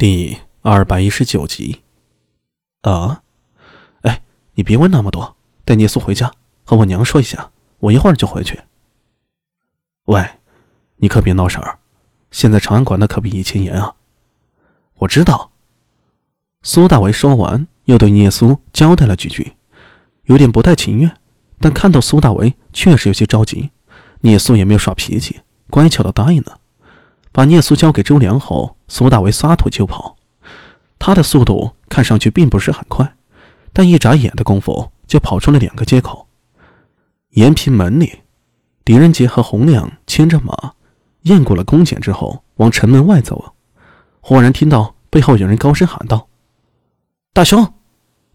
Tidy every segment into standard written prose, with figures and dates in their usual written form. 第219集。啊？哎，你别问那么多，带聂苏回家，和我娘说一下，我一会儿就回去。喂，你可别闹事儿，现在长安管的可比以前严啊。我知道。苏大为说完，又对聂苏交代了几句，有点不太情愿，但看到苏大为确实有些着急，聂苏也没有耍脾气，乖巧的答应了。把聂苏交给周良后，苏大为撒腿就跑。他的速度看上去并不是很快，但一眨眼的功夫就跑出了两个街口。延平门里，狄仁杰和洪亮牵着马雁过了公检之后，往城门外走。忽然听到背后有人高声喊道：“大兄，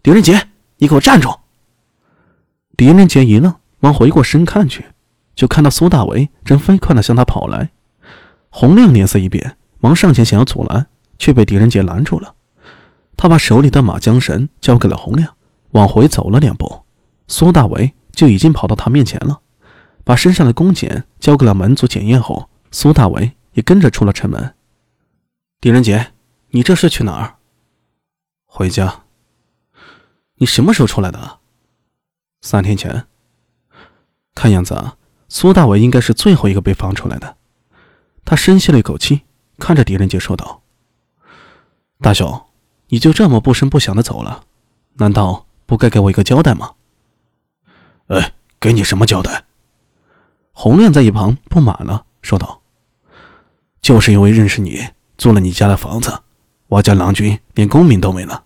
狄仁杰，你给我站住！”狄仁杰一愣，往回过身看去，就看到苏大为正飞快地向他跑来。洪亮脸色一变，忙上前想要阻拦，却被狄仁杰拦住了。他把手里的马缰绳交给了洪亮，往回走了两步，苏大为就已经跑到他面前了。把身上的弓箭交给了蛮族检验后，苏大为也跟着出了城门。狄仁杰，你这是去哪儿？回家。你什么时候出来的啊？3天前。看样子啊，苏大为应该是最后一个被放出来的。他深吸了一口气，看着狄仁杰说道：“大兄，你就这么不声不响地走了，难道不该给我一个交代吗？”“哎，给你什么交代？”洪亮在一旁不满了，说道：“就是因为认识你，租了你家的房子，我家郎君连功名都没了。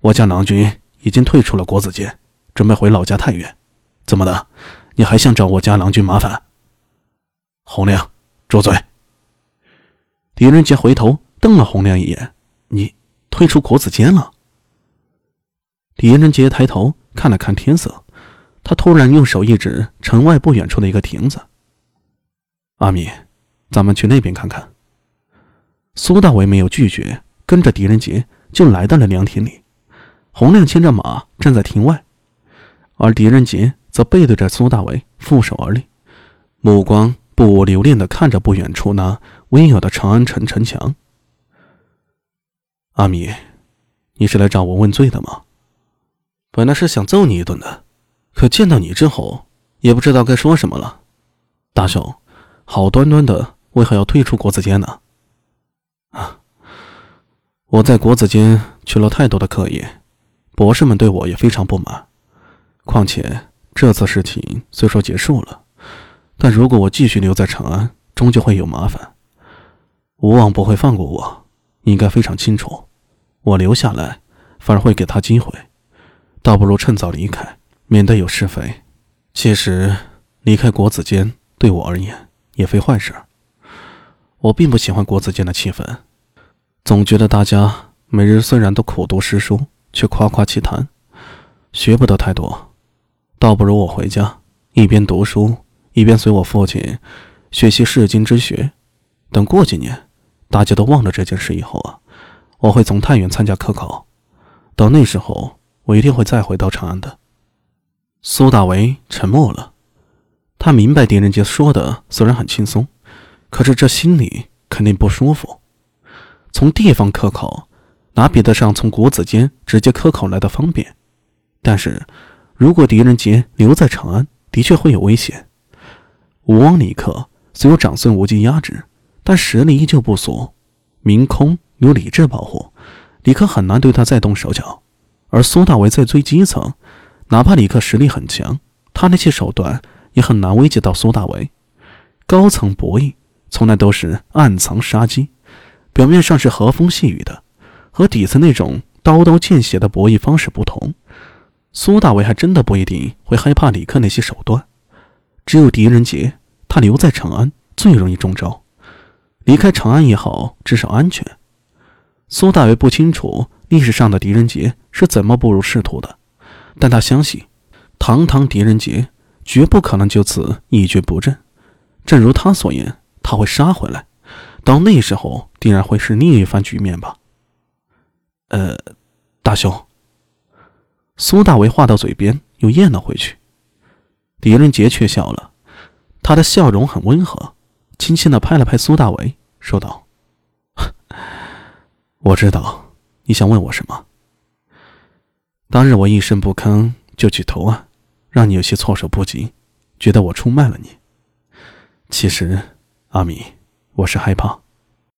我家郎君已经退出了国子监，准备回老家太原。怎么的，你还想找我家郎君麻烦？”“洪亮，住嘴！”狄仁杰回头瞪了洪亮一眼：“你退出国子监了？”狄仁杰抬头看了看天色，他突然用手一指城外不远处的一个亭子：“阿米，咱们去那边看看。”苏大为没有拒绝，跟着狄仁杰就来到了凉亭里。洪亮牵着马站在亭外，而狄仁杰则背对着苏大为负手而立，目光不无留恋地看着不远处那巍峨的长安城城墙。“阿米，你是来找我问罪的吗？本来是想揍你一顿的，可见到你之后，也不知道该说什么了。大兄，好端端的为何要退出国子监呢？”“啊，我在国子监缺了太多的课业，博士们对我也非常不满。况且这次事情虽说结束了，但如果我继续留在长安，终究会有麻烦。吴王不会放过我，你应该非常清楚。我留下来，反而会给他机会，倒不如趁早离开，免得有是非。其实，离开国子监对我而言也非坏事。我并不喜欢国子监的气氛，总觉得大家每日虽然都苦读诗书，却夸夸其谈，学不得太多。倒不如我回家，一边读书，一边随我父亲学习世经之学，等过几年大家都忘了这件事以后啊，我会从太原参加科考，到那时候我一定会再回到长安的。”苏大为沉默了，他明白狄仁杰说的虽然很轻松，可是这心里肯定不舒服。从地方科考哪比得上从国子监直接科考来的方便？但是如果狄仁杰留在长安，的确会有危险。吴王李克虽有长孙无忌压制，但实力依旧不俗，明空有李治保护，李克很难对他再动手脚。而苏大为在最基层，哪怕李克实力很强，他那些手段也很难威胁到苏大为。高层博弈从来都是暗藏杀机，表面上是和风细雨的，和底层那种刀刀见血的博弈方式不同，苏大为还真的不一定会害怕李克那些手段。只有狄仁杰，他留在长安最容易中招，离开长安也好，至少安全。苏大为不清楚历史上的狄仁杰是怎么步入仕途的，但他相信堂堂狄仁杰绝不可能就此一蹶不振。正如他所言，他会杀回来，到那时候定然会是另一番局面吧。“大兄。”苏大为话到嘴边又咽了回去。狄仁杰却笑了，他的笑容很温和，轻轻地拍了拍苏大为，说道：“我知道你想问我什么。当日我一声不吭就去投案，让你有些措手不及，觉得我出卖了你。其实，阿米，我是害怕。